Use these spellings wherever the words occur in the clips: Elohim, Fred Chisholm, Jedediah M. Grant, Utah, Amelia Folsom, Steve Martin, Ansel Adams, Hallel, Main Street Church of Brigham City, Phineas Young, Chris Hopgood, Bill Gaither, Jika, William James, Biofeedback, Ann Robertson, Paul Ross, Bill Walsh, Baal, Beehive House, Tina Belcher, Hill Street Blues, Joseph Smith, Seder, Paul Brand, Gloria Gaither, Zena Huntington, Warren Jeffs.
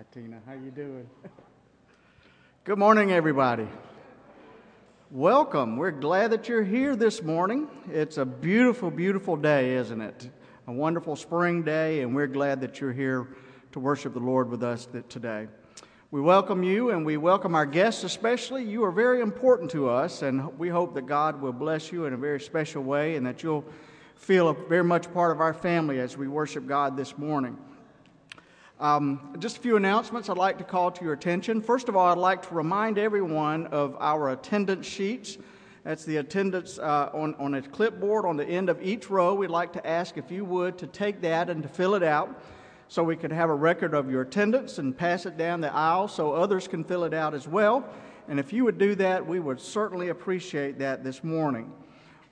Hi, Tina. How you doing? Good morning, everybody. Welcome. We're glad that you're here this morning. It's a beautiful, beautiful day, isn't it? A wonderful spring day, and we're glad that you're here to worship the Lord with us today. We welcome you, and we welcome our guests especially. You are very important to us, and we hope that God will bless you in a very special way and that you'll feel very much part of our family as we worship God this morning. Just a few announcements I'd like to call to your attention. First of all, I'd like to remind everyone of our attendance sheets. That's the attendance on a clipboard on the end of each row. We'd like to ask if you would to take that and to fill it out so we can have a record of your attendance and pass it down the aisle so others can fill it out as well. And if you would do that, we would certainly appreciate that this morning.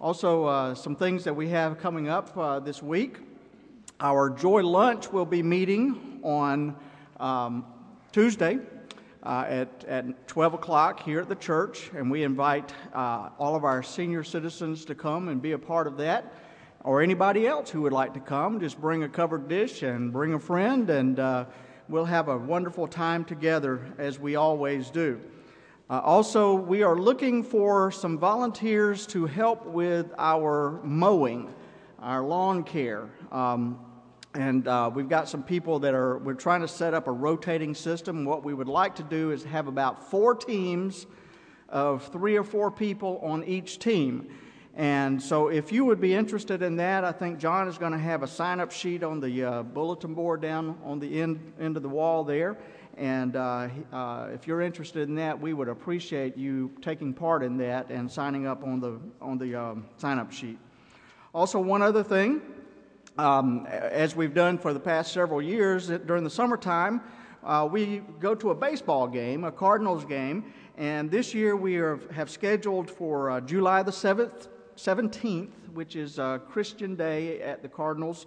Also, some things that we have coming up this week. Our Joy Lunch will be meeting on Tuesday at 12 o'clock here at the church, and we invite all of our senior citizens to come and be a part of that, or anybody else who would like to come. Just bring a covered dish and bring a friend, and we'll have a wonderful time together as we always do. Also, we are looking for some volunteers to help with our mowing, our lawn care. We've got some people that we're trying to set up a rotating system. What we would like to do is have about 4 teams of 3 or 4 people on each team. And so if you would be interested in that, I think John is going to have a sign-up sheet on the bulletin board down on the end of the wall there. And if you're interested in that, we would appreciate you taking part in that and signing up on the sign-up sheet. Also, one other thing, as we've done for the past several years, during the summertime, we go to a baseball game, a Cardinals game, and this year we have scheduled for July the 17th, which is Christian Day at the Cardinals.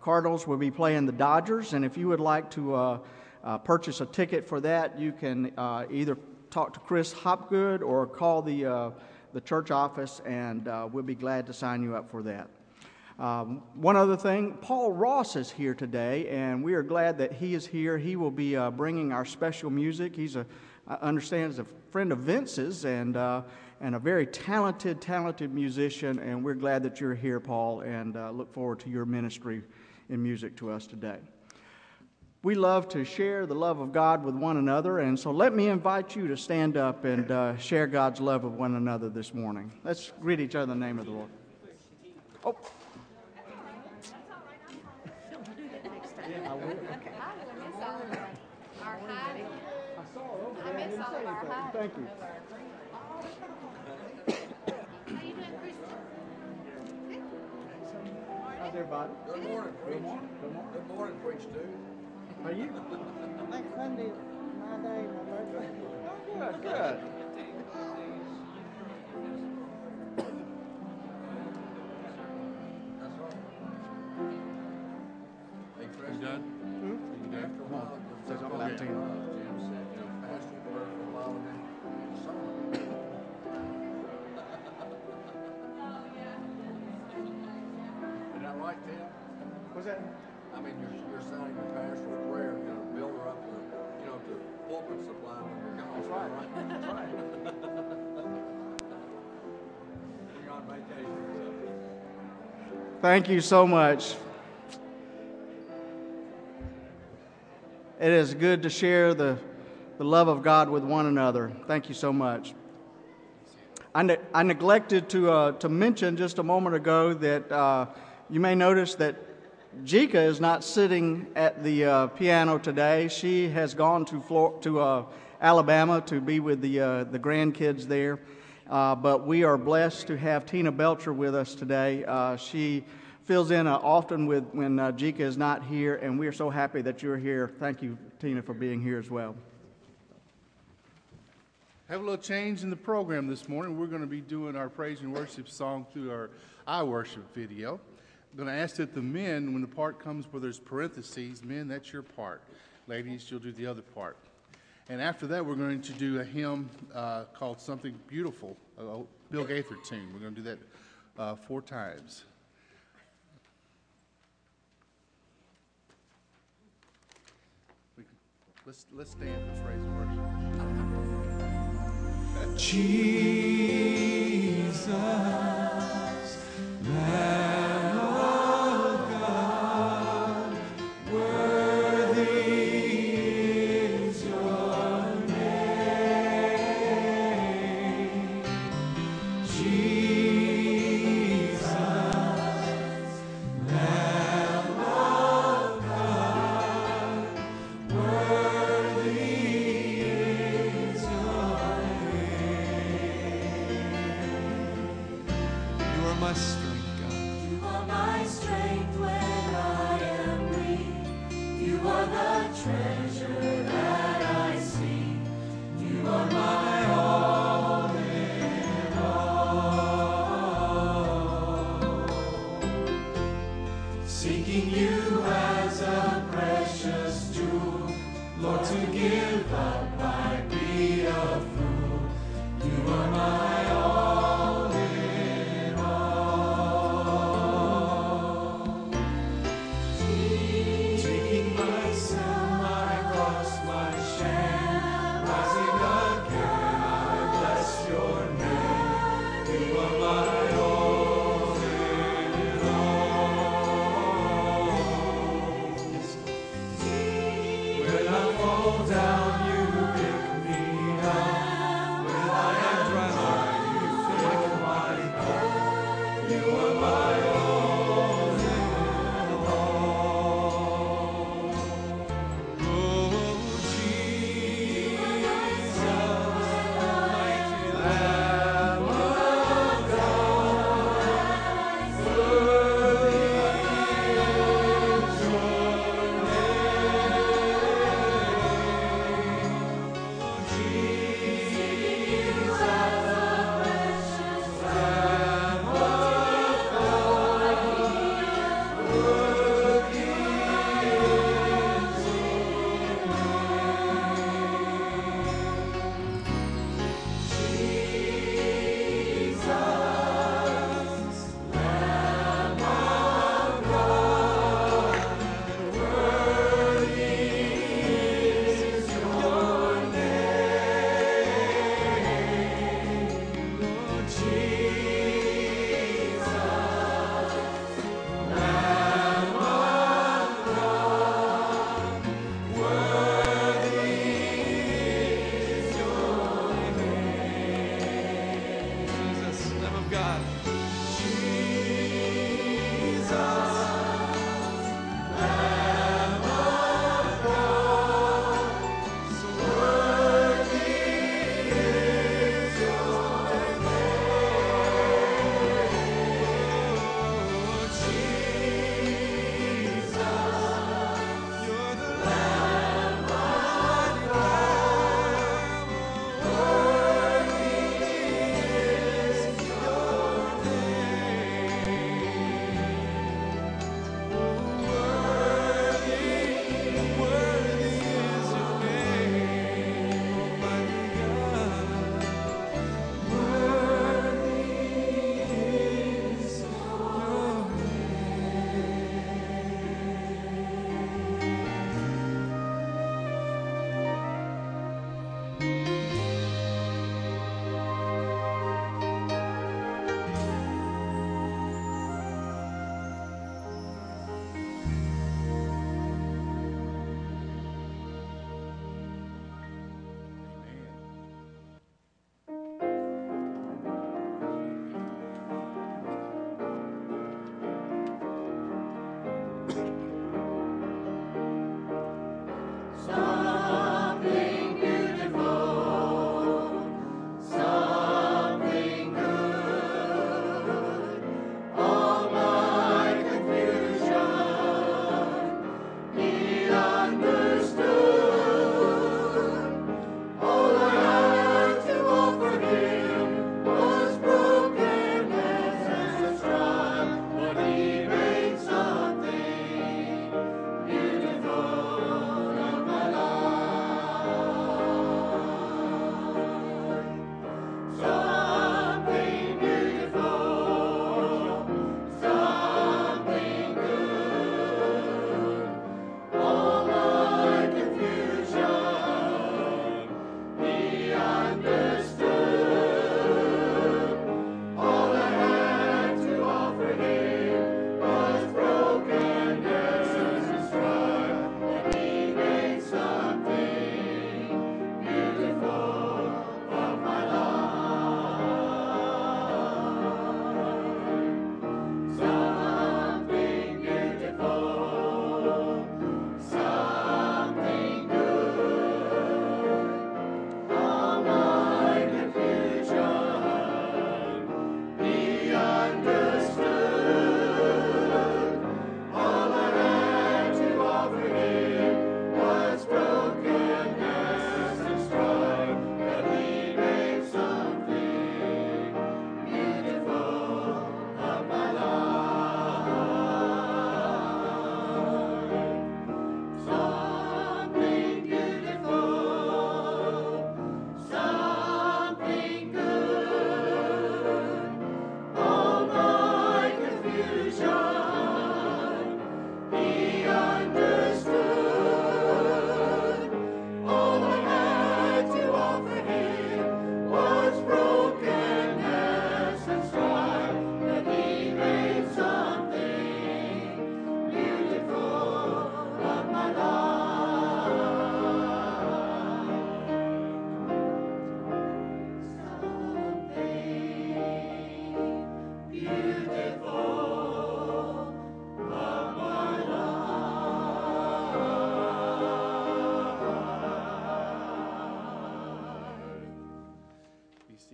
Cardinals will be playing the Dodgers, and if you would like to purchase a ticket for that, you can either talk to Chris Hopgood or call the church office, and we'll be glad to sign you up for that. One other thing, Paul Ross is here today, and we are glad that he is here. He will be bringing our special music. He's I understand, a friend of Vince's, and a very talented musician, and we're glad that you're here, Paul, and look forward to your ministry in music to us today. We love to share the love of God with one another, and so let me invite you to stand up and share God's love with one another this morning. Let's greet each other in the name of the Lord. Oh. That's all right. I'm going to do that next time. Yeah, I will. Okay. I will miss all of our hiding. I saw her over there. I miss all of our hiding. Thank you. How you doing, Christian? How's everybody? Good morning, Preach. Good morning, Preach, dude. How are you? Next Sunday is my day, my birthday. Oh, good, good. That's right. Hey, Fred. You done? Hmm? You done? Come on. Say something about Tina. Jim said, you know, Pastor, you were for a while now. Oh, yeah. Isn't that right, Tim? What's that? I mean, you're signing the pastoral prayer, you know, build her up to, you know, to pulpit supply when you're coming. That's right, right? That's right. You're on vacation. Thank you so much. It is good to share the love of God with one another. Thank you so much. I neglected to mention just a moment ago that you may notice that Jika is not sitting at the piano today. She has gone to Alabama to be with the grandkids there. But we are blessed to have Tina Belcher with us today. She fills in often when Jika is not here, and we are so happy that you're here. Thank you, Tina, for being here as well. Have a little change in the program this morning. We're going to be doing our praise and worship song through our I Worship video. I'm going to ask that the men, when the part comes where there's parentheses, men, that's your part. Ladies, you'll do the other part. And after that, we're going to do a hymn called Something Beautiful, a Bill Gaither tune. We're going to do that 4 times. Let's stand for praise and worship. Jesus, Lamb of God, worthy is your name.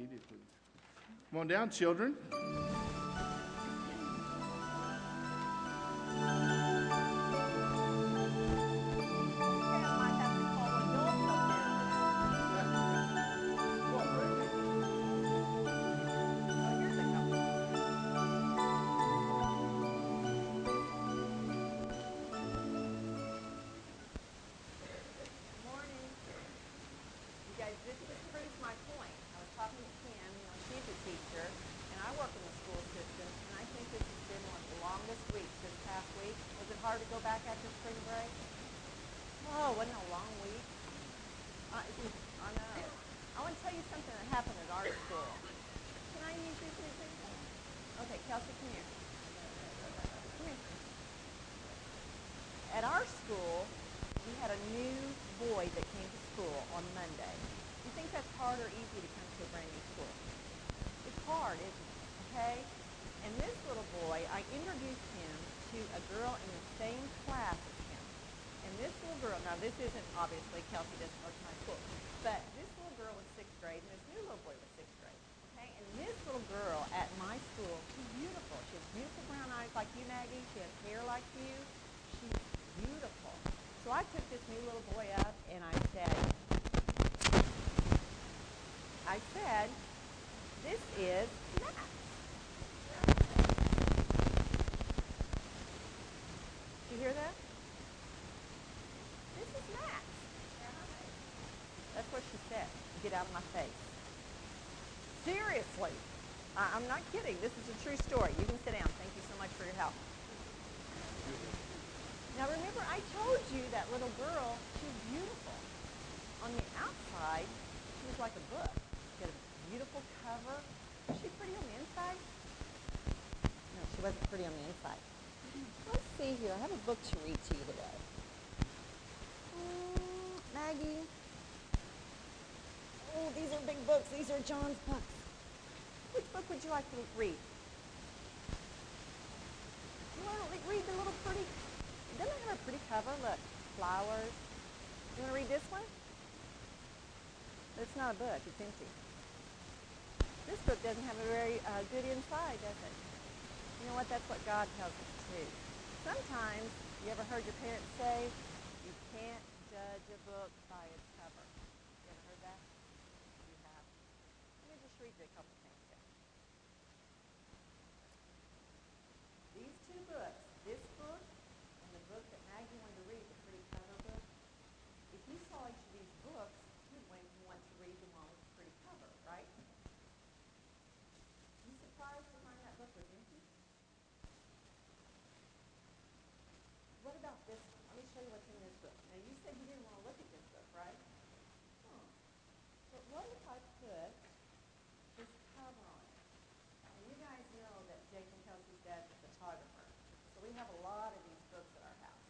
immediately. Come on down, children. Obviously, Kelsey doesn't go to my school. But this little girl was 6th grade, and this new little boy was 6th grade. Okay? And this little girl at my school, she's beautiful. She has beautiful brown eyes like you, Maggie. She has hair like you. She's beautiful. So I took this new little boy up, and I said, this is Max. Did you hear that? That's what she said. Get out of my face. Seriously. I'm not kidding. This is a true story. You can sit down. Thank you so much for your help. Now remember, I told you that little girl, she was beautiful. On the outside, she was like a book. She had a beautiful cover. Was she pretty on the inside? No, she wasn't pretty on the inside. Let's see here. I have a book to read to you today. Maggie. Oh, these are big books. These are John's books. Which book would you like to read? You want to read the little pretty? Doesn't it have a pretty cover? Look, flowers. You want to read this one? It's not a book. It's empty. This book doesn't have a very good inside, does it? You know what? That's what God tells us to do. Sometimes, you ever heard your parents say, you can't judge a book by its cover. You ever heard that? You have. Let me just read you a couple things there. These two books, this book and the book that Maggie wanted to read, the pretty cover book, if you saw each of these books, you wouldn't want to read the one with the pretty cover, right? You surprised to find that book was empty? What about this one? Let me show you what's in this book. Now, you said you didn't want to look at this book, right? But what if I put this cover on it? And you guys know that Jake and Kelsey's dad is a photographer. So we have a lot of these books at our house.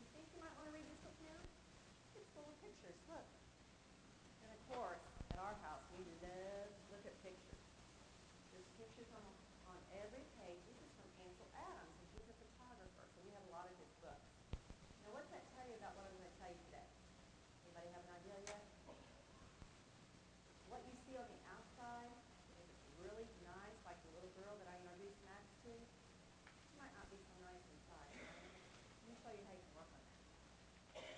You think you might want to read this book now? It's full of pictures. Look. And, of course, at our house, we love to look at pictures. There's pictures on every page. This is from Ansel Adams, and he's a photographer, so we have a lot of his books. Now, what does that tell you about what I'm going to tell you today? Anybody have an idea yet? What you see on the outside, if it's really nice, like the little girl that I introduced Max to, it might not be so nice inside. Let me show you how you can work on that.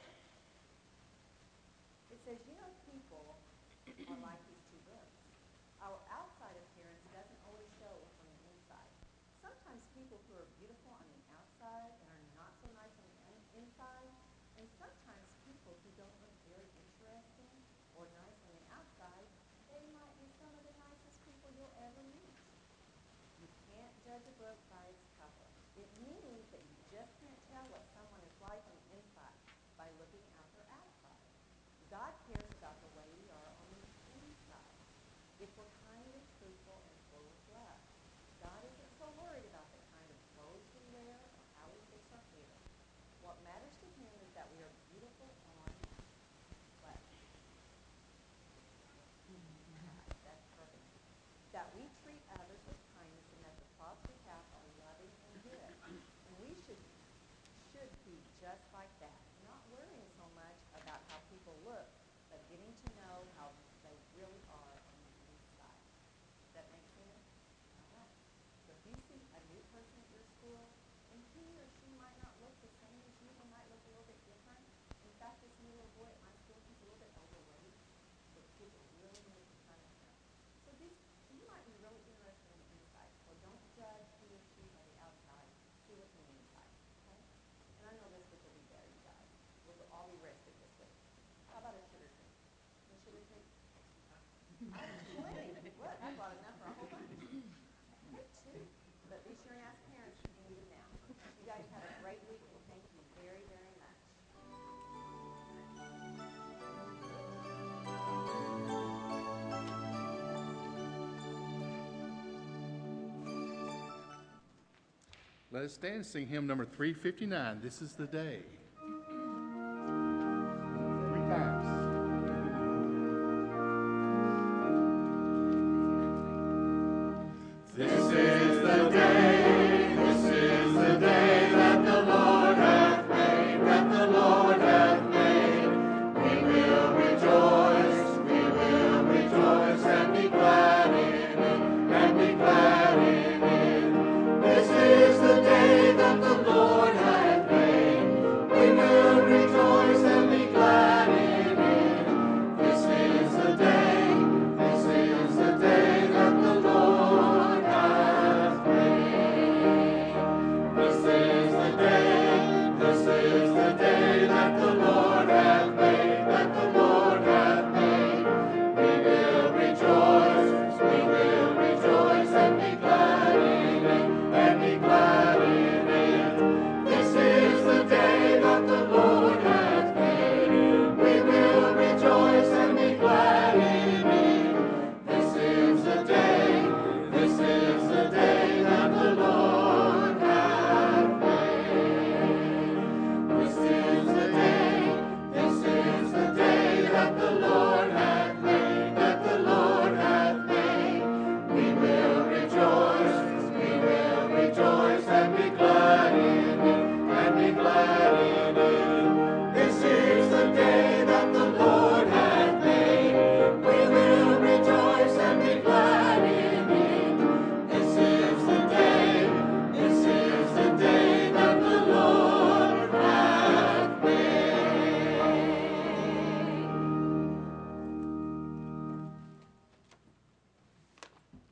It says, you know, people are like these two books. Our outside appearance doesn't always show what's on the inside. Sometimes people who are beautiful on the outside and are not so nice on the inside, and sometimes people who don't look very interesting or nice on the outside, they might be some of the nicest people you'll ever meet. You can't judge a book by its cover. It means that you just can't tell what someone is like on the inside by looking at their outside. God cares about the way we are on the inside. If we're kindly, fruitful, and full of love, God isn't so worried about the kind of clothes we wear or how we fix our hair. What matters to him is that we are beautiful on flesh. That's perfect. That we treat others with kindness and that the thoughts we have are loving and good. And we should be just like that, not worrying so much about how people look, but getting to person at your school, and he or she might not look the same as you, and might look a little bit different. In fact, this new little boy at my school, he's a little bit overweight, but people really make fun of him. So these, you might be really interested in the inside, so don't judge who or she by the outside, see what's on the inside, okay? And I know this will be very bad. We'll all be roasted this week. How about a sugar cake? A sugar cake? What? I bought enough for a whole bunch. But be sure and ask parents if you need them now. You guys have a great week, and thank you very, very much. Let us stand and sing hymn number 359, This Is the Day.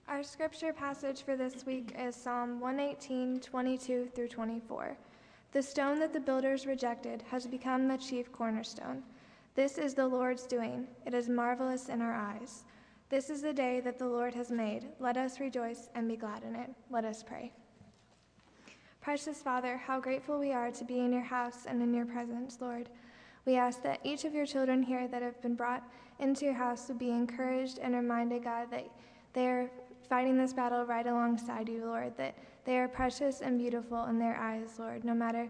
Our scripture passage for this week is Psalm 118, 22 through 24. The stone that the builders rejected has become the chief cornerstone. This is the Lord's doing. It is marvelous in our eyes. This is the day that the Lord has made. Let us rejoice and be glad in it. Let us pray. Precious Father, how grateful we are to be in your house and in your presence, Lord. We ask that each of your children here that have been brought into your house would be encouraged and reminded, God, that they are fighting this battle right alongside you, Lord, that they are precious and beautiful in their eyes, Lord. No matter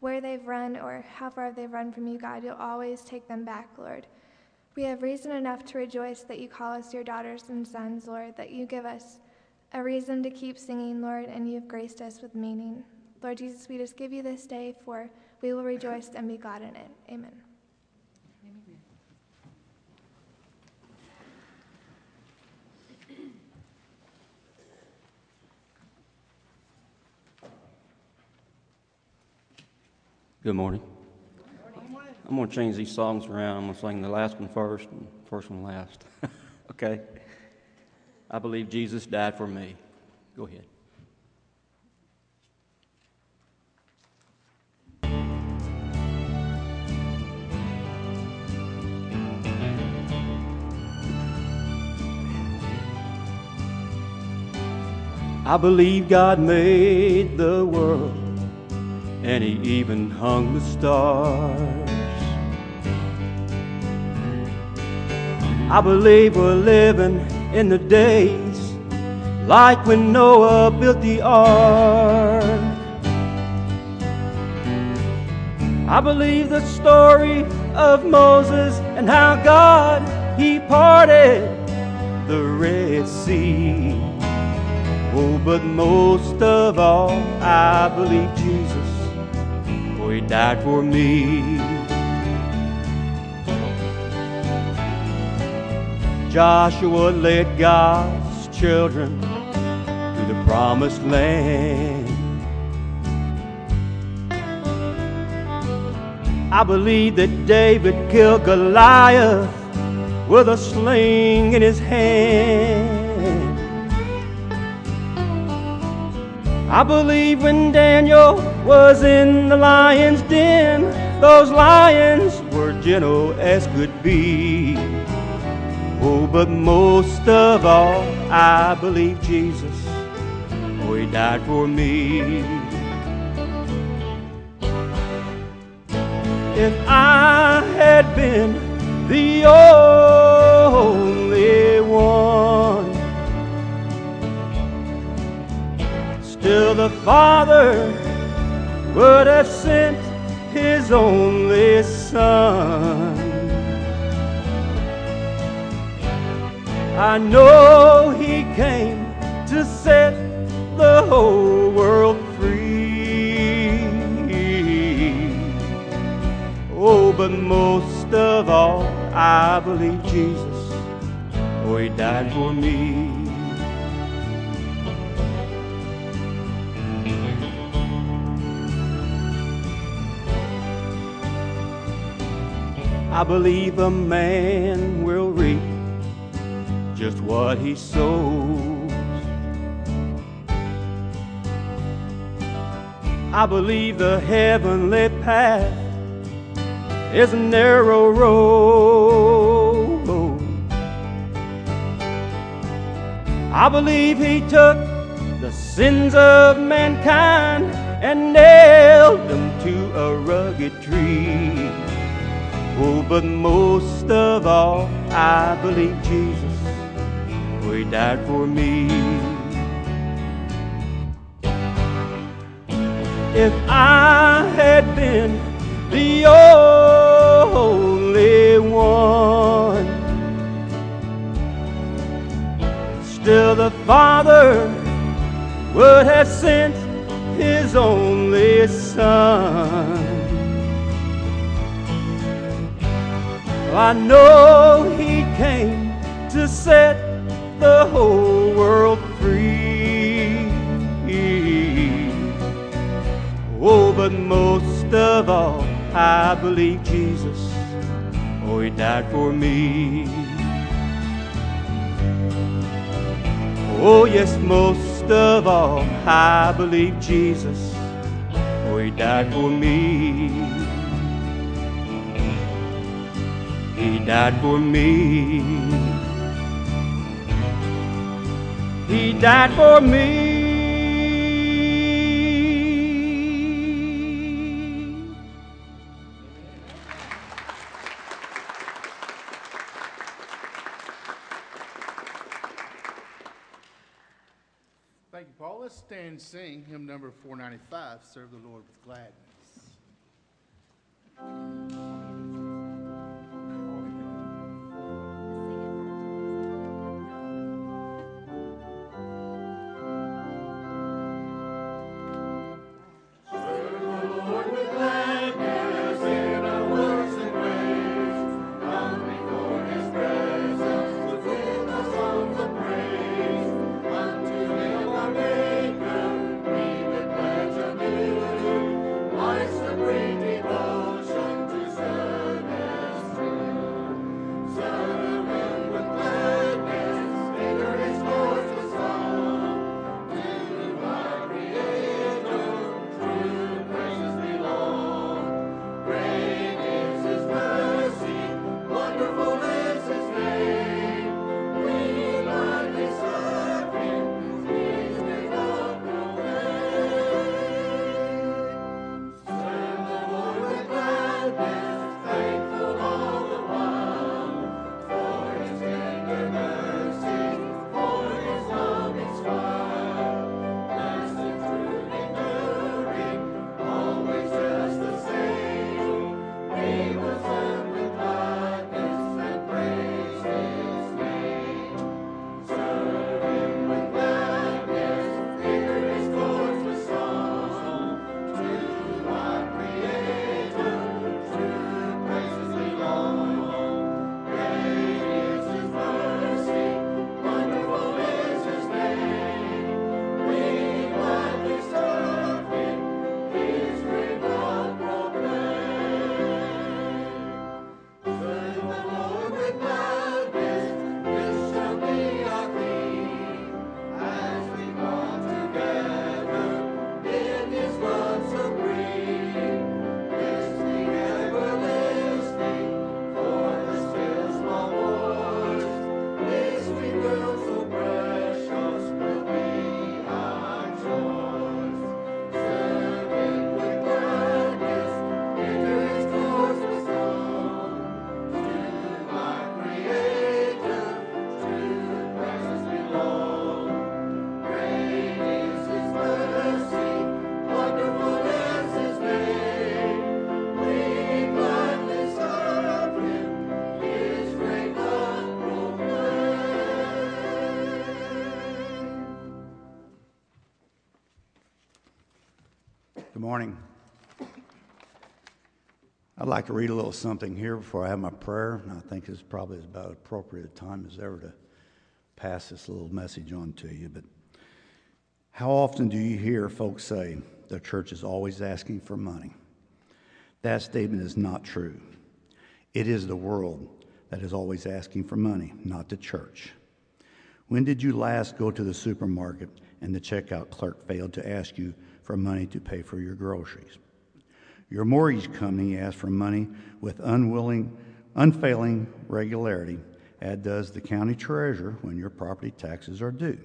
where they've run or how far they've run from you, God, you'll always take them back, Lord. We have reason enough to rejoice that you call us your daughters and sons, Lord, that you give us a reason to keep singing, Lord, and you've graced us with meaning. Lord Jesus, we just give you this day, for we will rejoice and be glad in it. Amen. Good morning. Good morning. I'm going to change these songs around. I'm going to sing the last one first and the first one last. Okay? I believe Jesus died for me. Go ahead. I believe God made the world, and he even hung the stars. I believe we're living in the days like when Noah built the ark. I believe the story of Moses and how God, he parted the Red Sea. Oh, but most of all, I believe Jesus, he died for me. Joshua led God's children to the promised land. I believe that David killed Goliath with a sling in his hand. I believe when Daniel was in the lion's den, those lions were gentle as could be. Oh, but most of all, I believe Jesus, oh, he died for me. If I had been the only one, still the Father would have sent his only Son. I know he came to set the whole world free. Oh, but most of all, I believe Jesus, oh, he died for me. I believe a man will reap just what he sows. I believe the heavenly path is a narrow road. I believe he took the sins of mankind and nailed them to a rugged tree. Oh, but most of all, I believe Jesus, he died for me. If I had been the only one, still the Father would have sent his only Son. I know he came to set the whole world free. Oh, but most of all, I believe Jesus, oh, he died for me. Oh, yes, most of all, I believe Jesus, oh, he died for me. He died for me. He died for me. Thank you, Paul. Let's stand and sing hymn number 495, Serve the Lord with Gladness. Good morning. I'd like to read a little something here before I have my prayer, and I think this is probably about as appropriate a time as ever to pass this little message on to you. But how often do you hear folks say the church is always asking for money? That statement is not true. It is the world that is always asking for money, not the church. When did you last go to the supermarket and the checkout clerk failed to ask you for money to pay for your groceries? Your mortgage company asks for money with unfailing regularity, as does the county treasurer when your property taxes are due.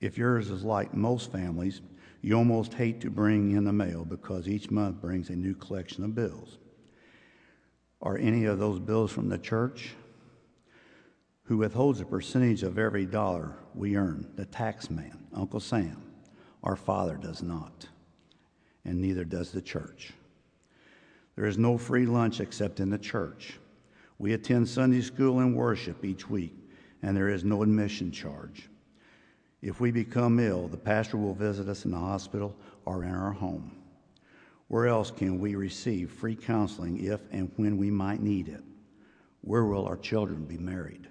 If yours is like most families, you almost hate to bring in the mail because each month brings a new collection of bills. Are any of those bills from the church, who withholds a percentage of every dollar we earn? The tax man, Uncle Sam. Our Father does not, and neither does the church. There is no free lunch except in the church. We attend Sunday school and worship each week, and there is no admission charge. If we become ill, the pastor will visit us in the hospital or in our home. Where else can we receive free counseling if and when we might need it? Where will our children be married?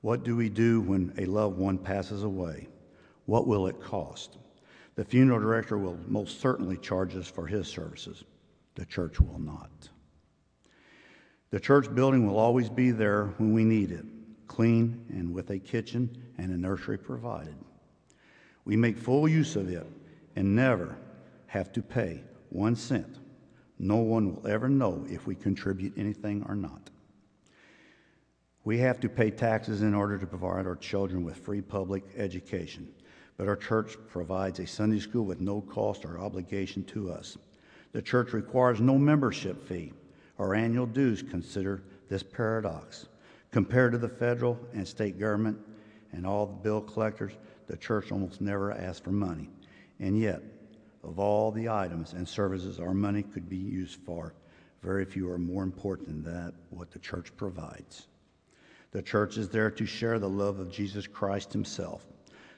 What do we do when a loved one passes away? What will it cost? The funeral director will most certainly charge us for his services. The church will not. The church building will always be there when we need it, clean and with a kitchen and a nursery provided. We make full use of it and never have to pay 1 cent. No one will ever know if we contribute anything or not. We have to pay taxes in order to provide our children with free public education, but our church provides a Sunday school with no cost or obligation to us. The church requires no membership fee or annual dues. Consider this paradox. Compared to the federal and state government and all the bill collectors, the church almost never asks for money. And yet, of all the items and services our money could be used for, very few are more important than what the church provides. The church is there to share the love of Jesus Christ himself.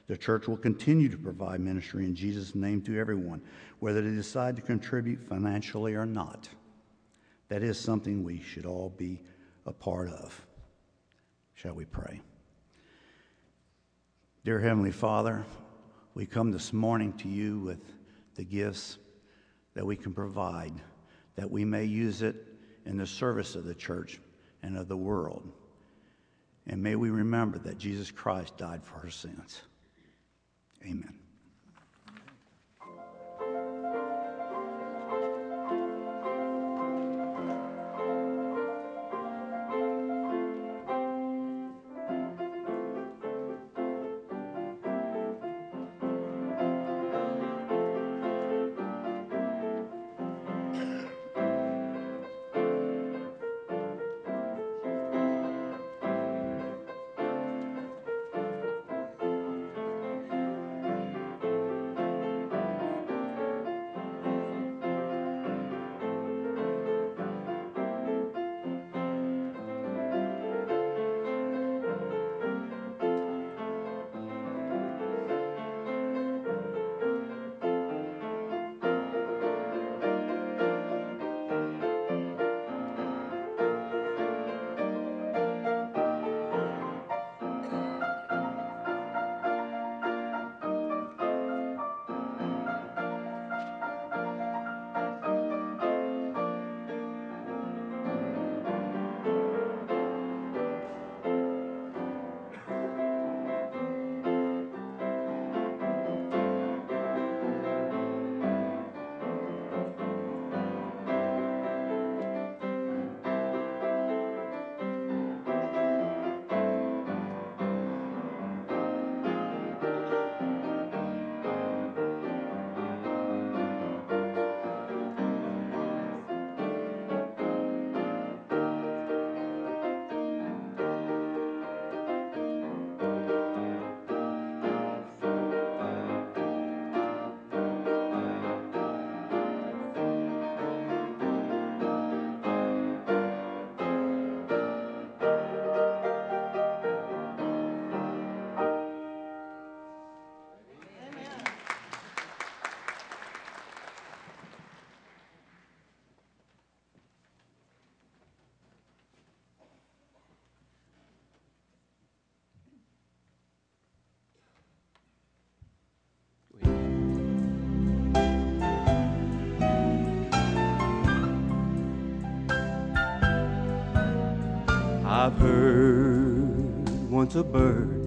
The church will continue to provide ministry in Jesus' name to everyone, whether they decide to contribute financially or not. That is something we should all be a part of. Shall we pray? Dear Heavenly Father, we come this morning to you with the gifts that we can provide, that we may use it in the service of the church and of the world. And may we remember that Jesus Christ died for our sins. Amen. I've heard once a bird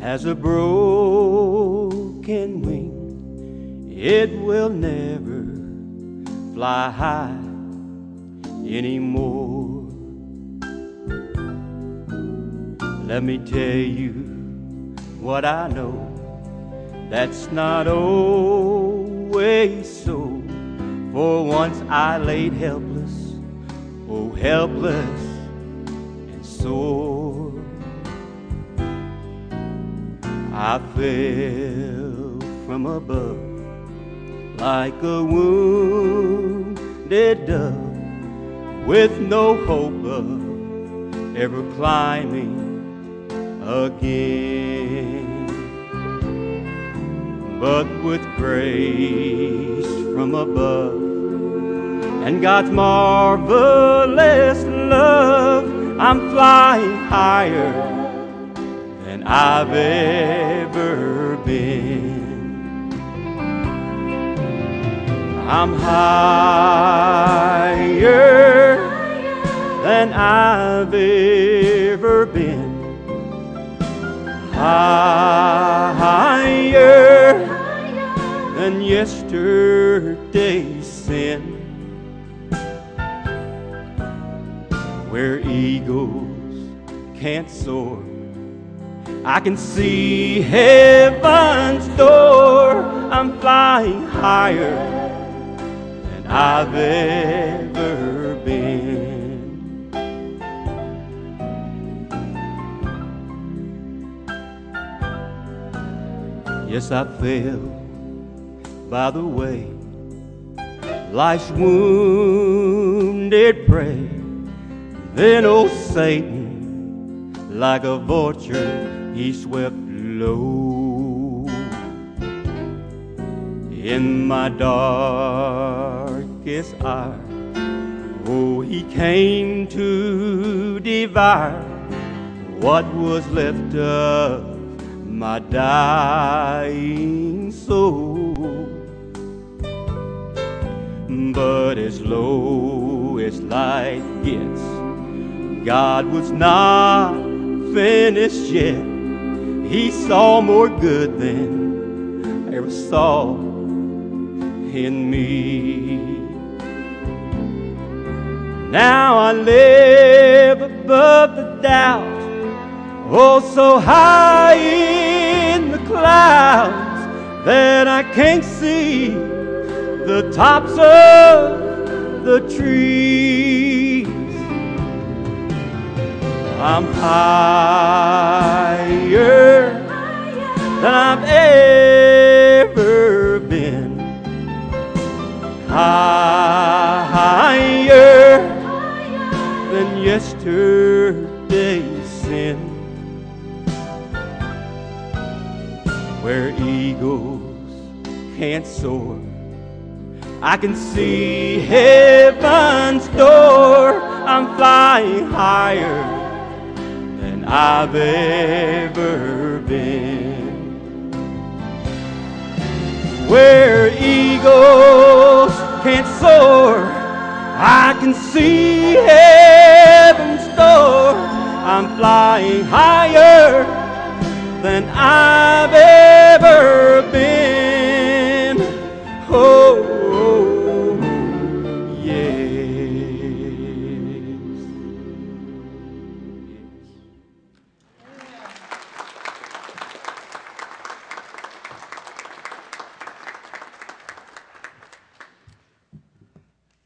has a broken wing. It will never fly high anymore. Let me tell you what I know. That's not always so. For once I laid helpless, oh helpless and sore. I fell from above like a wounded dove, with no hope of ever climbing again. But with grace from above and God's marvelous love, I'm flying higher than I've ever been. I'm higher than I've ever been. Higher than yesterday's sin, where eagles can't soar. I can see heaven's door. I'm flying higher than I've ever been. Yes, I fell by the way, life's wounded prey. Then old Satan, like a vulture, he swept low. In my darkest hour, oh, he came to devour what was left of my dying soul. But as low as light gets, God was not finished yet. He saw more good than I ever saw in me. Now I live above the doubt, oh so high in the clouds that I can't see the tops of the trees. I'm higher than I've ever been. Higher than yesterday's sin, where eagles can't soar. I can see heaven's door. I'm flying higher than I've ever been, where eagles can't soar. I can see heaven's door. I'm flying higher than I've ever been. Oh.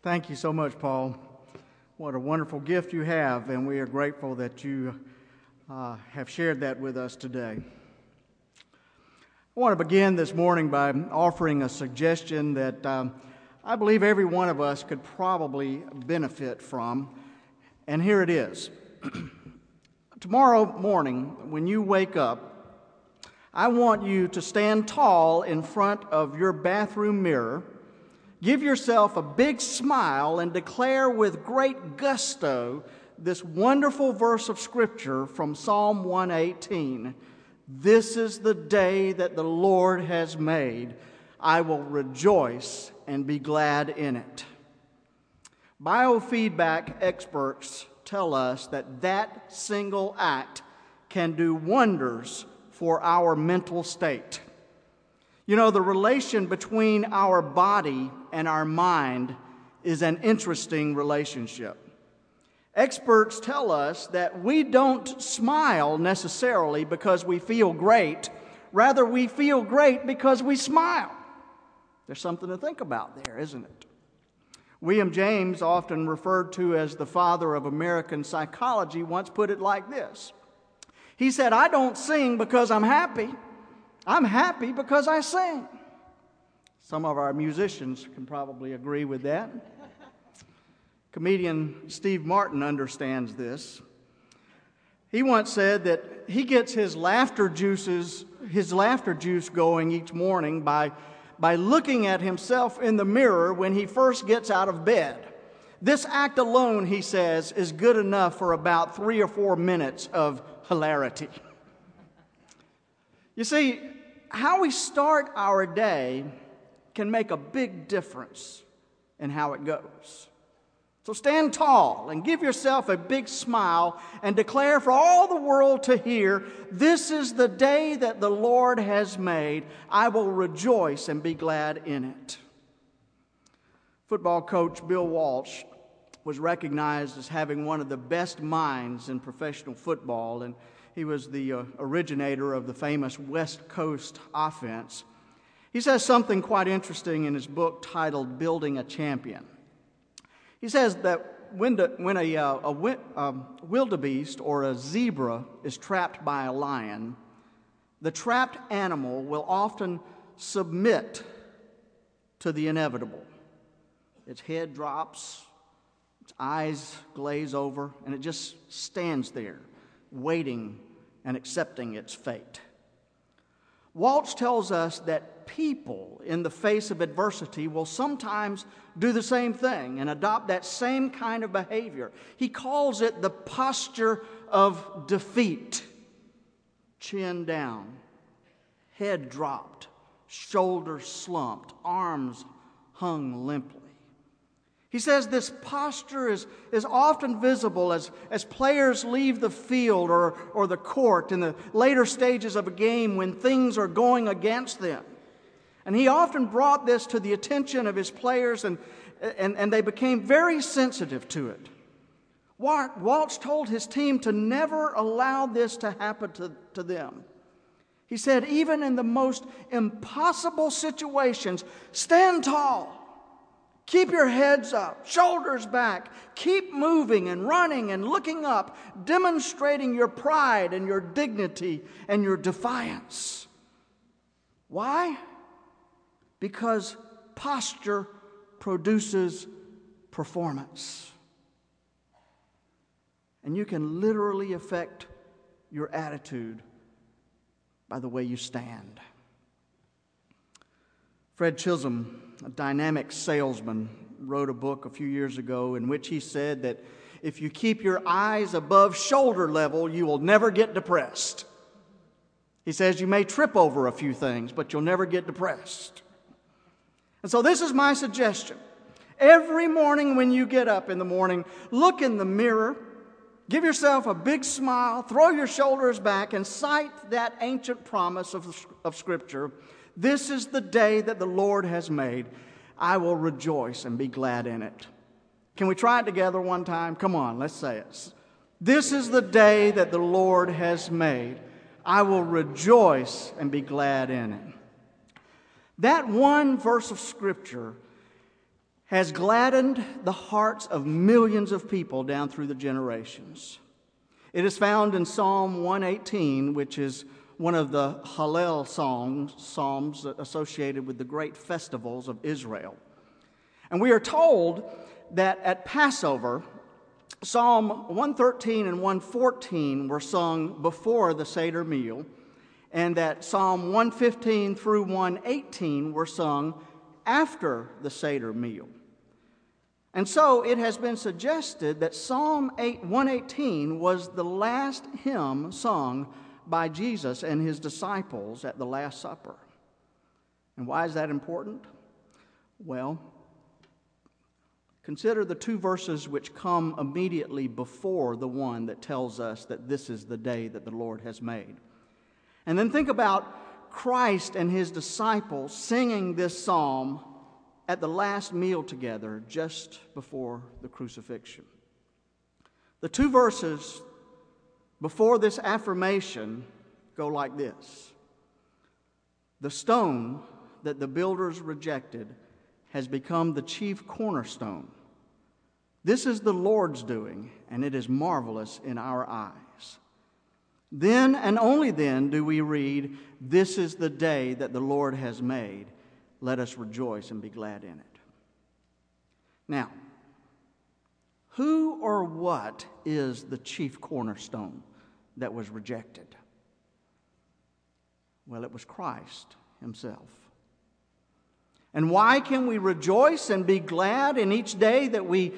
Thank you so much, Paul. What a wonderful gift you have, and we are grateful that you have shared that with us today. I want to begin this morning by offering a suggestion that I believe every one of us could probably benefit from, and here it is. Tomorrow morning, when you wake up, I want you to stand tall in front of your bathroom mirror. Give yourself a big smile and declare with great gusto this wonderful verse of Scripture from Psalm 118. This is the day that the Lord has made. I will rejoice and be glad in it. Biofeedback experts tell us that that single act can do wonders for our mental state. You know, the relation between our body and our mind is an interesting relationship. Experts tell us that we don't smile necessarily because we feel great. Rather, we feel great because we smile. There's something to think about there, isn't it? William James, often referred to as the father of American psychology, once put it like this. He said, "I don't sing because I'm happy. I'm happy because I sing." Some of our musicians can probably agree with that. Comedian Steve Martin understands this. He once said that he gets his laughter juice going each morning by looking at himself in the mirror when he first gets out of bed. This act alone, he says, is good enough for about 3 or 4 minutes of hilarity. You see, how we start our day can make a big difference in how it goes. So stand tall and give yourself a big smile and declare for all the world to hear, "This is the day that the Lord has made. I will rejoice and be glad in it." Football coach Bill Walsh was recognized as having one of the best minds in professional football, and he was the originator of the famous West Coast offense. He says something quite interesting in his book titled Building a Champion. He says that when a wildebeest or a zebra is trapped by a lion, the trapped animal will often submit to the inevitable. Its head drops, its eyes glaze over, and it just stands there, waiting and accepting its fate. Walsh tells us that people, in the face of adversity, will sometimes do the same thing and adopt that same kind of behavior. He calls it the posture of defeat. Chin down, head dropped, shoulders slumped, arms hung limply. He says this posture is often visible as players leave the field or the court in the later stages of a game when things are going against them. And he often brought this to the attention of his players, and they became very sensitive to it. Walsh told his team to never allow this to happen to them. He said, "Even in the most impossible situations, stand tall. Keep your heads up, shoulders back. Keep moving and running and looking up, demonstrating your pride and your dignity and your defiance." Why? Because posture produces performance. And you can literally affect your attitude by the way you stand. Fred Chisholm, a dynamic salesman, wrote a book a few years ago in which he said that if you keep your eyes above shoulder level, you will never get depressed. He says you may trip over a few things, but you'll never get depressed. And so this is my suggestion. Every morning when you get up in the morning, look in the mirror, give yourself a big smile, throw your shoulders back, and cite that ancient promise of Scripture, "This is the day that the Lord has made. I will rejoice and be glad in it." Can we try it together one time? Come on, let's say it. This is the day that the Lord has made. I will rejoice and be glad in it. That one verse of Scripture has gladdened the hearts of millions of people down through the generations. It is found in Psalm 118, which is one of the Hallel psalms associated with the great festivals of Israel. And we are told that at Passover, Psalm 113 and 114 were sung before the Seder meal, and that Psalm 115 through 118 were sung after the Seder meal. And so it has been suggested that Psalm 118 was the last hymn sung by Jesus and his disciples at the Last Supper. And why is that important? Well, Consider the two verses which come immediately before the one that tells us that this is the day that the Lord has made. And then think about Christ and his disciples singing this psalm at the last meal together just before the crucifixion. The two verses before this affirmation go like this. The stone that the builders rejected has become the chief cornerstone. This is the Lord's doing, and it is marvelous in our eyes. Then and only then do we read, this is the day that the Lord has made. Let us rejoice and be glad in it. Now, who or what is the chief cornerstone that was rejected? Well, it was Christ himself. And why can we rejoice and be glad in each day that we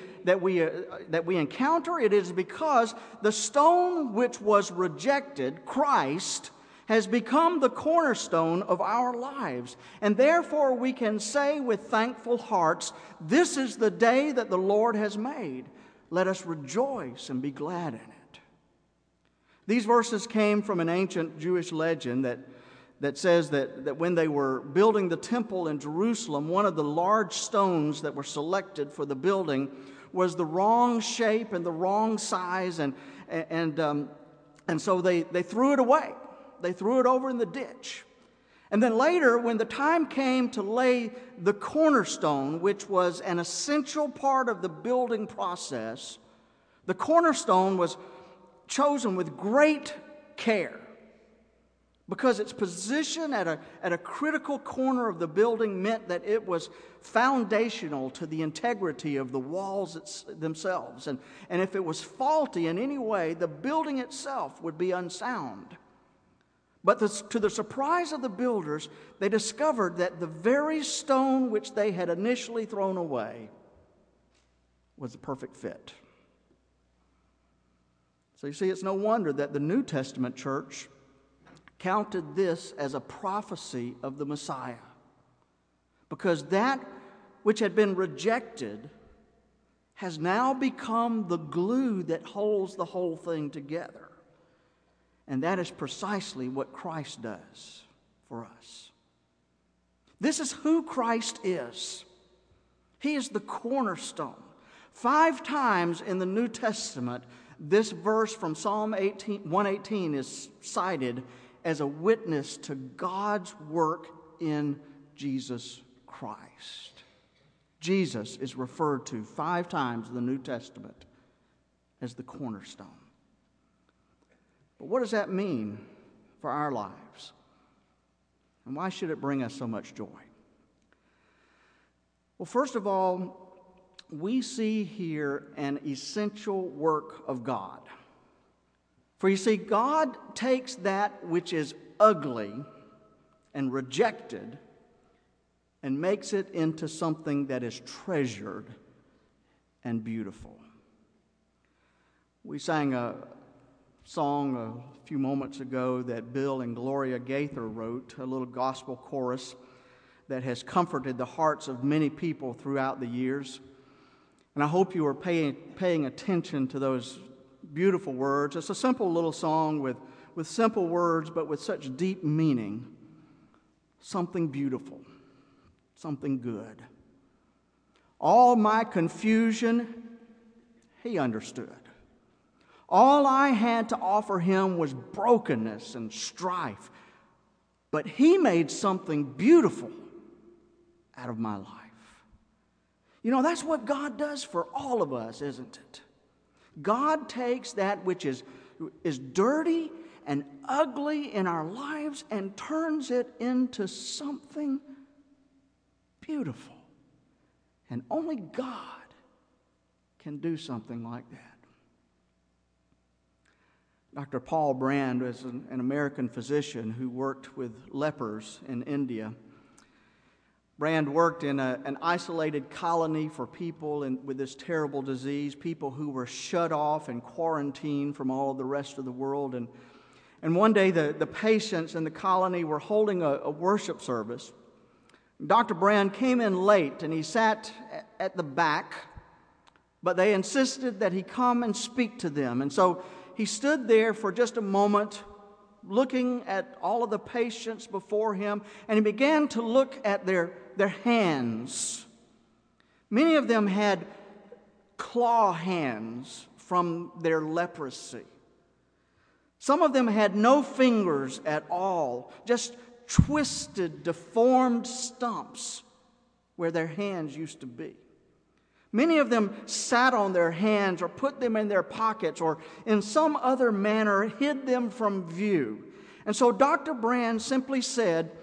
encounter? It is because the stone which was rejected, Christ, has become the cornerstone of our lives. And therefore we can say with thankful hearts, this is the day that the Lord has made. Let us rejoice and be glad in it. These verses came from an ancient Jewish legend that says that when they were building the temple in Jerusalem, one of the large stones that were selected for the building was the wrong shape and the wrong size, and so they threw it away. They threw it over in the ditch. And then later, when the time came to lay the cornerstone, which was an essential part of the building process, the cornerstone was chosen with great care because its position at a critical corner of the building meant that it was foundational to the integrity of the walls themselves. And if it was faulty in any way, the building itself would be unsound. But to the surprise of the builders, they discovered that the very stone which they had initially thrown away was the perfect fit. So you see, it's no wonder that the New Testament church counted this as a prophecy of the Messiah, because that which had been rejected has now become the glue that holds the whole thing together. And that is precisely what Christ does for us. This is who Christ is. He is the cornerstone. 5 times in the New Testament, this verse from Psalm 118 is cited as a witness to God's work in Jesus Christ. Jesus is referred to 5 times in the New Testament as the cornerstone. But what does that mean for our lives? And why should it bring us so much joy? Well, first of all, we see here an essential work of God. For you see, God takes that which is ugly and rejected and makes it into something that is treasured and beautiful. We sang a song a few moments ago that Bill and Gloria Gaither wrote, a little gospel chorus that has comforted the hearts of many people throughout the years. And I hope you are paying attention to those beautiful words. It's a simple little song with simple words, but with such deep meaning. Something beautiful, something good. All my confusion, he understood. All I had to offer him was brokenness and strife, but he made something beautiful out of my life. You know, that's what God does for all of us, isn't it? God takes that which is dirty and ugly in our lives and turns it into something beautiful. And only God can do something like that. Dr. Paul Brand was an American physician who worked with lepers in India. Brand worked in an isolated colony for people with this terrible disease, people who were shut off and quarantined from all of the rest of the world. And one day the patients in the colony were holding a worship service. Dr. Brand came in late and he sat at the back But they insisted that he come and speak to them. And so he stood there for just a moment, looking at all of the patients before him, and he began to look at their hands. Many of them had claw hands from their leprosy. Some of them had no fingers at all, just twisted, deformed stumps where their hands used to be. Many of them sat on their hands or put them in their pockets or in some other manner hid them from view. And so Dr. Brand simply said,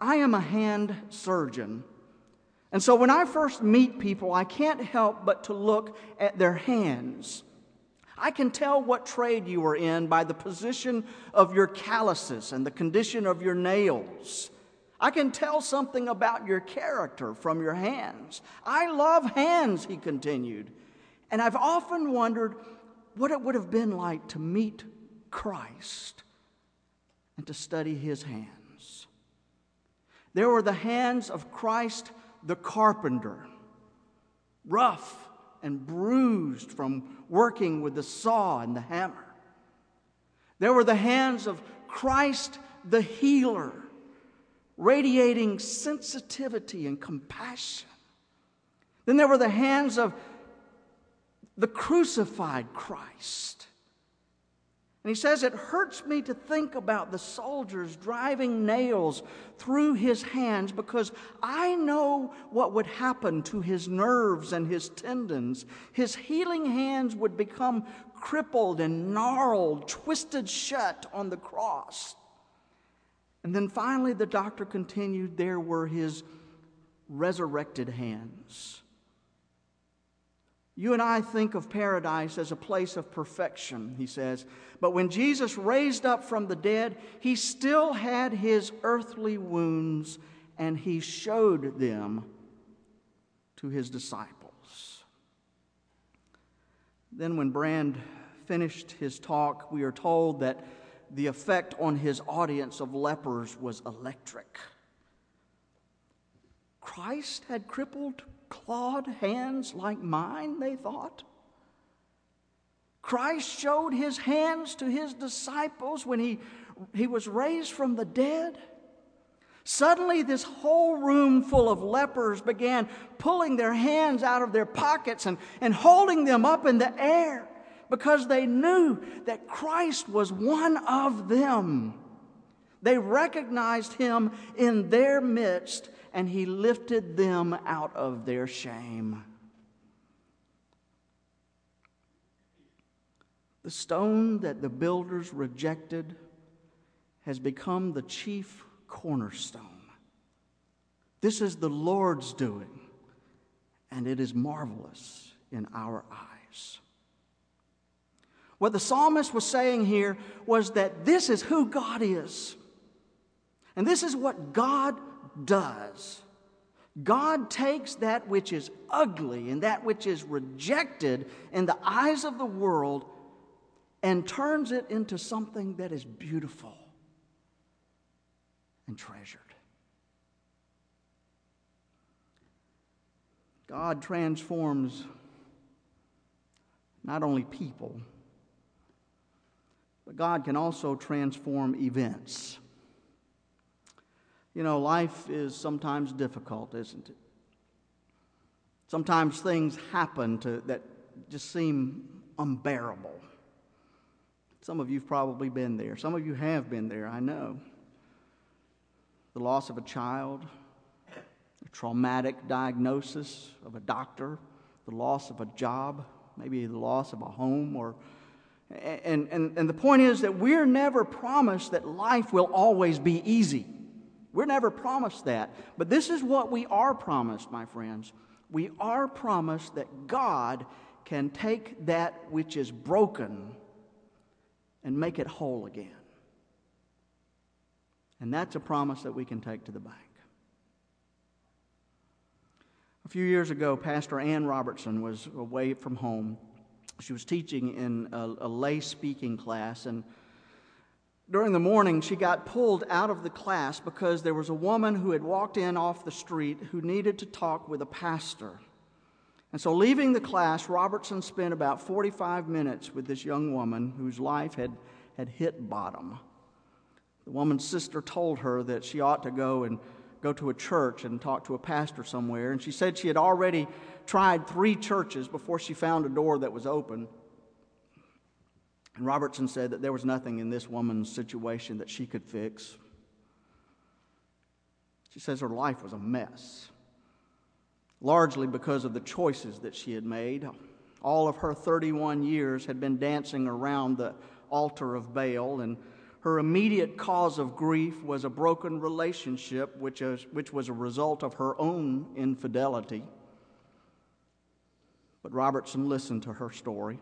"I am a hand surgeon. And so when I first meet people, I can't help but to look at their hands. I can tell what trade you are in by the position of your calluses and the condition of your nails. I can tell something about your character from your hands. I love hands," he continued. "And I've often wondered what it would have been like to meet Christ and to study his hands." There were the hands of Christ the carpenter, rough and bruised from working with the saw and the hammer. There were the hands of Christ the healer, radiating sensitivity and compassion. Then there were the hands of the crucified Christ. And he says, "It hurts me to think about the soldiers driving nails through his hands because I know what would happen to his nerves and his tendons. His healing hands would become crippled and gnarled, twisted shut on the cross." And then finally, the doctor continued, there were his resurrected hands. "You and I think of paradise as a place of perfection," he says. "But when Jesus raised up from the dead, he still had his earthly wounds, and he showed them to his disciples." Then when Brand finished his talk, we are told that the effect on his audience of lepers was electric. Christ had crippled, clawed hands like mine, they thought. Christ showed his hands to his disciples when he was raised from the dead. Suddenly, this whole room full of lepers began pulling their hands out of their pockets and holding them up in the air, because they knew that Christ was one of them. They recognized him in their midst, and he lifted them out of their shame. The stone that the builders rejected has become the chief cornerstone. This is the Lord's doing, and it is marvelous in our eyes. What the psalmist was saying here was that this is who God is, and this is what God does. God takes that which is ugly and that which is rejected in the eyes of the world and turns it into something that is beautiful and treasured. God transforms not only people, but God can also transform events. You know, life is sometimes difficult, isn't it? Sometimes things happen that just seem unbearable. Some of you have probably been there. Some of you have been there, I know. The loss of a child, a traumatic diagnosis of a doctor, the loss of a job, maybe the loss of a home or And the point is that we're never promised that life will always be easy. We're never promised that. But this is what we are promised, my friends. We are promised that God can take that which is broken and make it whole again. And that's a promise that we can take to the bank. A few years ago, Pastor Ann Robertson was away from home. She was teaching in a lay speaking class, and during the morning she got pulled out of the class because there was a woman who had walked in off the street who needed to talk with a pastor. And so leaving the class, Robertson spent about 45 minutes with this young woman whose life had hit bottom. The woman's sister told her that she ought to go to a church and talk to a pastor somewhere, and she said she had already tried 3 churches before she found a door that was open. And Robertson said that there was nothing in this woman's situation that she could fix. She says her life was a mess, largely because of the choices that she had made. All of her 31 years had been dancing around the altar of Baal, and her immediate cause of grief was a broken relationship, which was a result of her own infidelity. But Robertson listened to her story,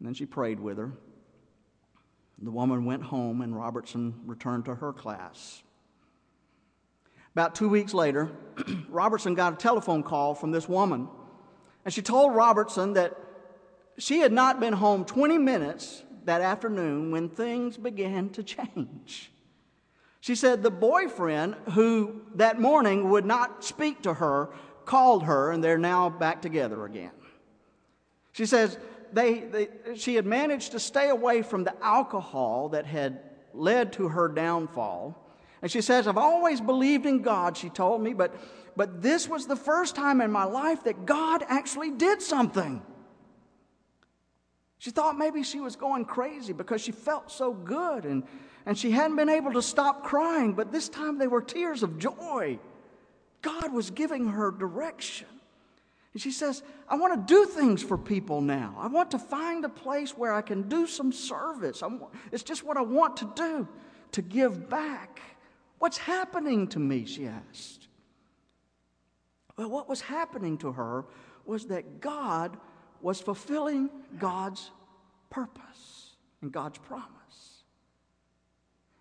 and then she prayed with her. The woman went home, and Robertson returned to her class. About 2 weeks later, Robertson got a telephone call from this woman, and she told Robertson that she had not been home 20 minutes that afternoon when things began to change. She said the boyfriend, who that morning would not speak to her, called her, and they're now back together again. She says she had managed to stay away from the alcohol that had led to her downfall. And she says, "I've always believed in God," she told me, but this was the first time in my life that God actually did something. She thought maybe she was going crazy because she felt so good, and she hadn't been able to stop crying, but this time they were tears of joy. God was giving her direction. And she says, "I want to do things for people now. I want to find a place where I can do some service. It's just what I want to do, to give back. What's happening to me?" she asked. Well, what was happening to her was that God was fulfilling God's purpose and God's promise.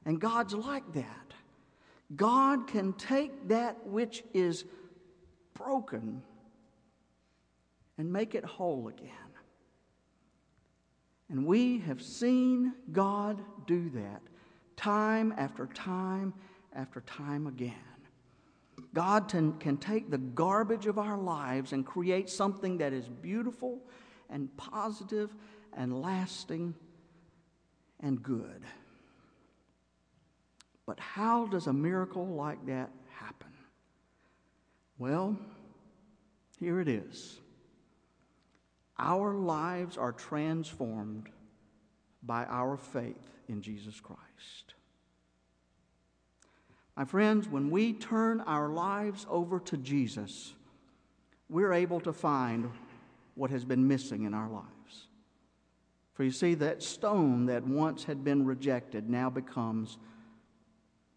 And God's like that. God can take that which is broken and make it whole again. And we have seen God do that time after time after time again. God can take the garbage of our lives and create something that is beautiful and positive and lasting and good. But how does a miracle like that happen? Well, here it is. Our lives are transformed by our faith in Jesus Christ. My friends, when we turn our lives over to Jesus, we're able to find what has been missing in our lives. For you see, that stone that once had been rejected now becomes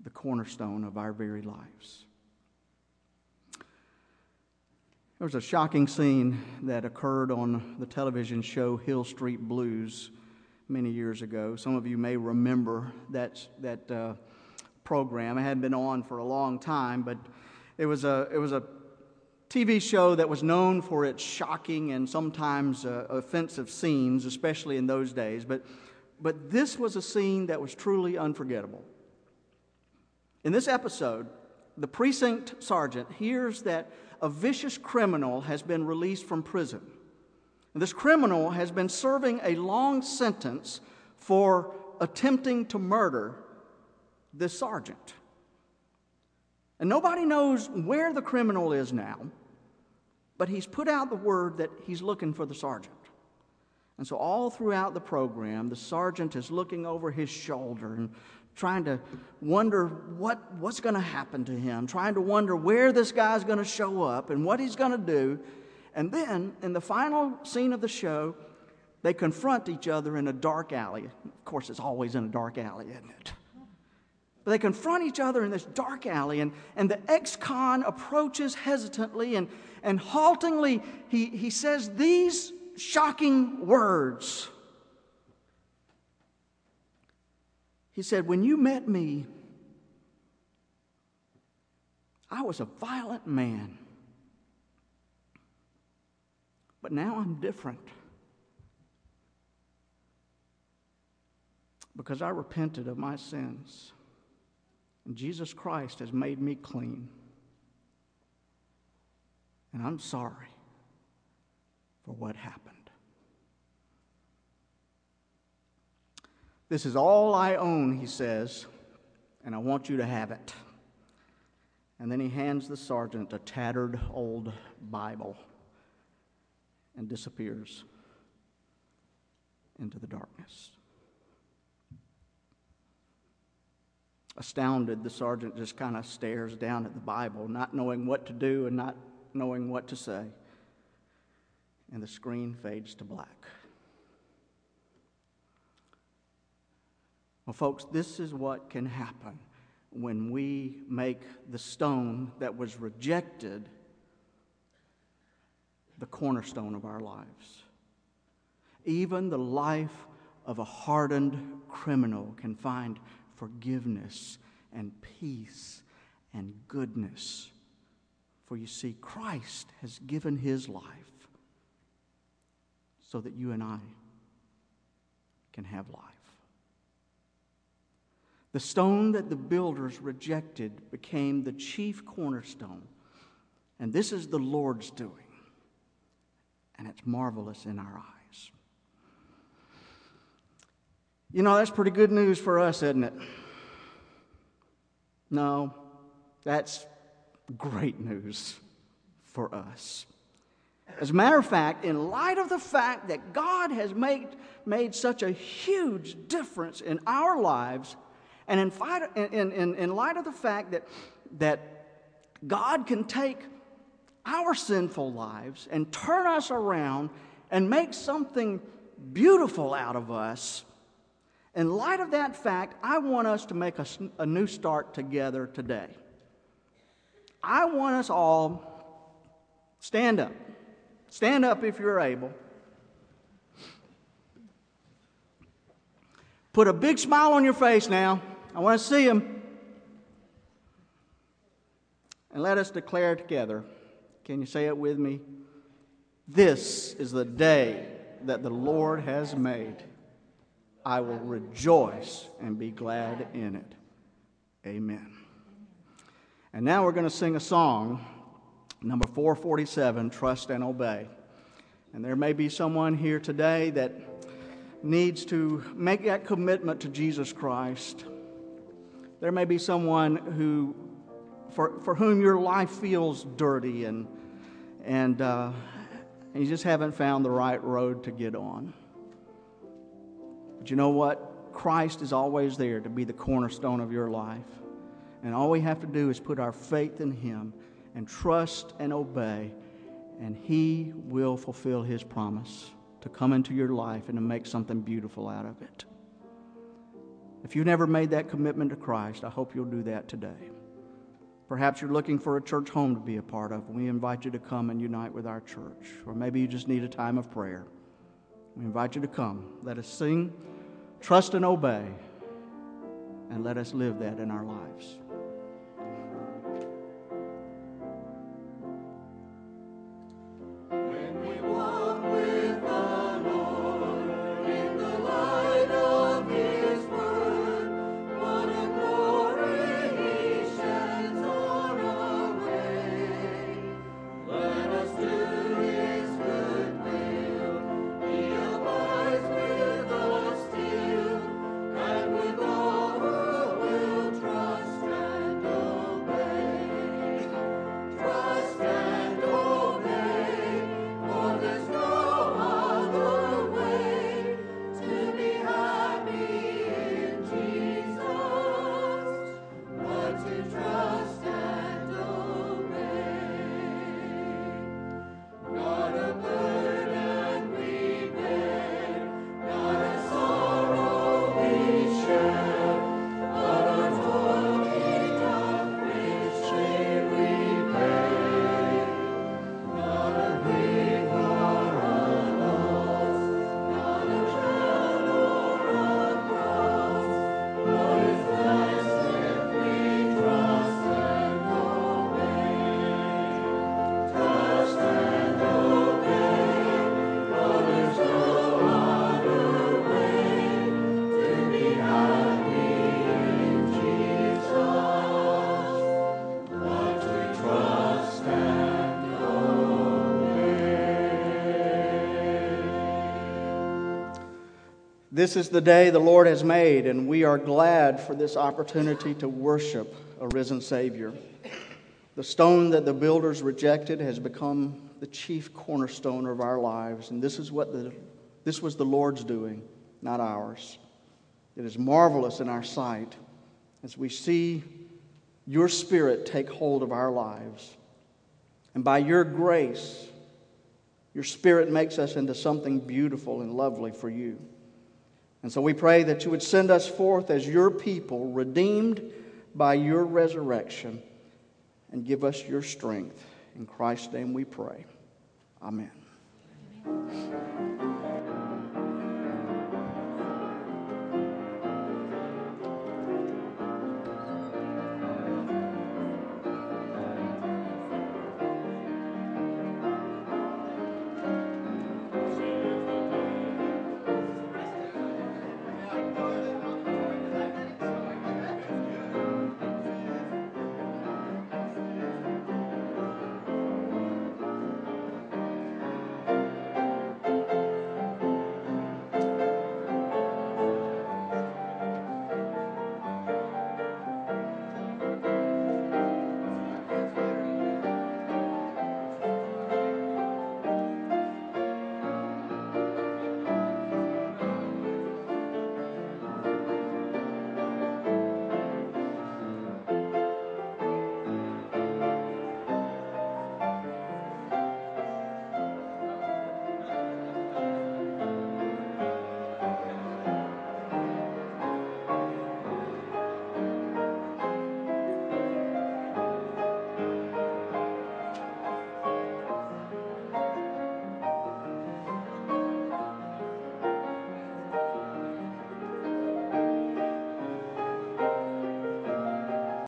the cornerstone of our very lives. There was a shocking scene that occurred on the television show Hill Street Blues many years ago. Some of you may remember that program. It hadn't been on for a long time, but it was a TV show that was known for its shocking and sometimes offensive scenes, especially in those days. But this was a scene that was truly unforgettable. In this episode, the precinct sergeant hears that a vicious criminal has been released from prison. And this criminal has been serving a long sentence for attempting to murder this sergeant. And nobody knows where the criminal is now, but he's put out the word that he's looking for the sergeant. And so all throughout the program, the sergeant is looking over his shoulder and trying to wonder what's going to happen to him, trying to wonder where this guy's going to show up and what he's going to do. And then, in the final scene of the show, they confront each other in a dark alley. Of course, it's always in a dark alley, isn't it? But they confront each other in this dark alley, and the ex-con approaches hesitantly, and haltingly he says these shocking words. He said, "When you met me, I was a violent man, but now I'm different because I repented of my sins. And Jesus Christ has made me clean. And I'm sorry for what happened. This is all I own, he says, and I want you to have it. And then he hands the sergeant a tattered old Bible and disappears into the darkness. Astounded, the sergeant just kind of stares down at the Bible, not knowing what to do and not knowing what to say. And the screen fades to black. Well, folks, this is what can happen when we make the stone that was rejected the cornerstone of our lives. Even the life of a hardened criminal can find forgiveness and peace and goodness. For you see, Christ has given his life so that you and I can have life. The stone that the builders rejected became the chief cornerstone. And this is the Lord's doing. And it's marvelous in our eyes. You know, that's pretty good news for us, isn't it? No, that's great news for us. As a matter of fact, in light of the fact that God has made such a huge difference in our lives, and in light of the fact that God can take our sinful lives and turn us around and make something beautiful out of us, in light of that fact, I want us to make a new start together today. I want us all to stand up. Stand up if you're able. Put a big smile on your face now. I want to see him. And let us declare together. Can you say it with me? This is the day that the Lord has made. I will rejoice and be glad in it. Amen. And now we're going to sing a song, number 447, Trust and Obey. And there may be someone here today that needs to make that commitment to Jesus Christ. There may be someone who, for whom your life feels dirty and you just haven't found the right road to get on. But you know what? Christ is always there to be the cornerstone of your life. And all we have to do is put our faith in him and trust and obey, and he will fulfill his promise to come into your life and to make something beautiful out of it. If you've never made that commitment to Christ, I hope you'll do that today. Perhaps you're looking for a church home to be a part of. We invite you to come and unite with our church. Or maybe you just need a time of prayer. We invite you to come. Let us sing, trust and obey, and let us live that in our lives. This is the day the Lord has made, and we are glad for this opportunity to worship a risen Savior. The stone that the builders rejected has become the chief cornerstone of our lives, and this was the Lord's doing, not ours. It is marvelous in our sight as we see your Spirit take hold of our lives. And by your grace, your Spirit makes us into something beautiful and lovely for you. And so we pray that you would send us forth as your people, redeemed by your resurrection, and give us your strength. In Christ's name we pray. Amen. Amen.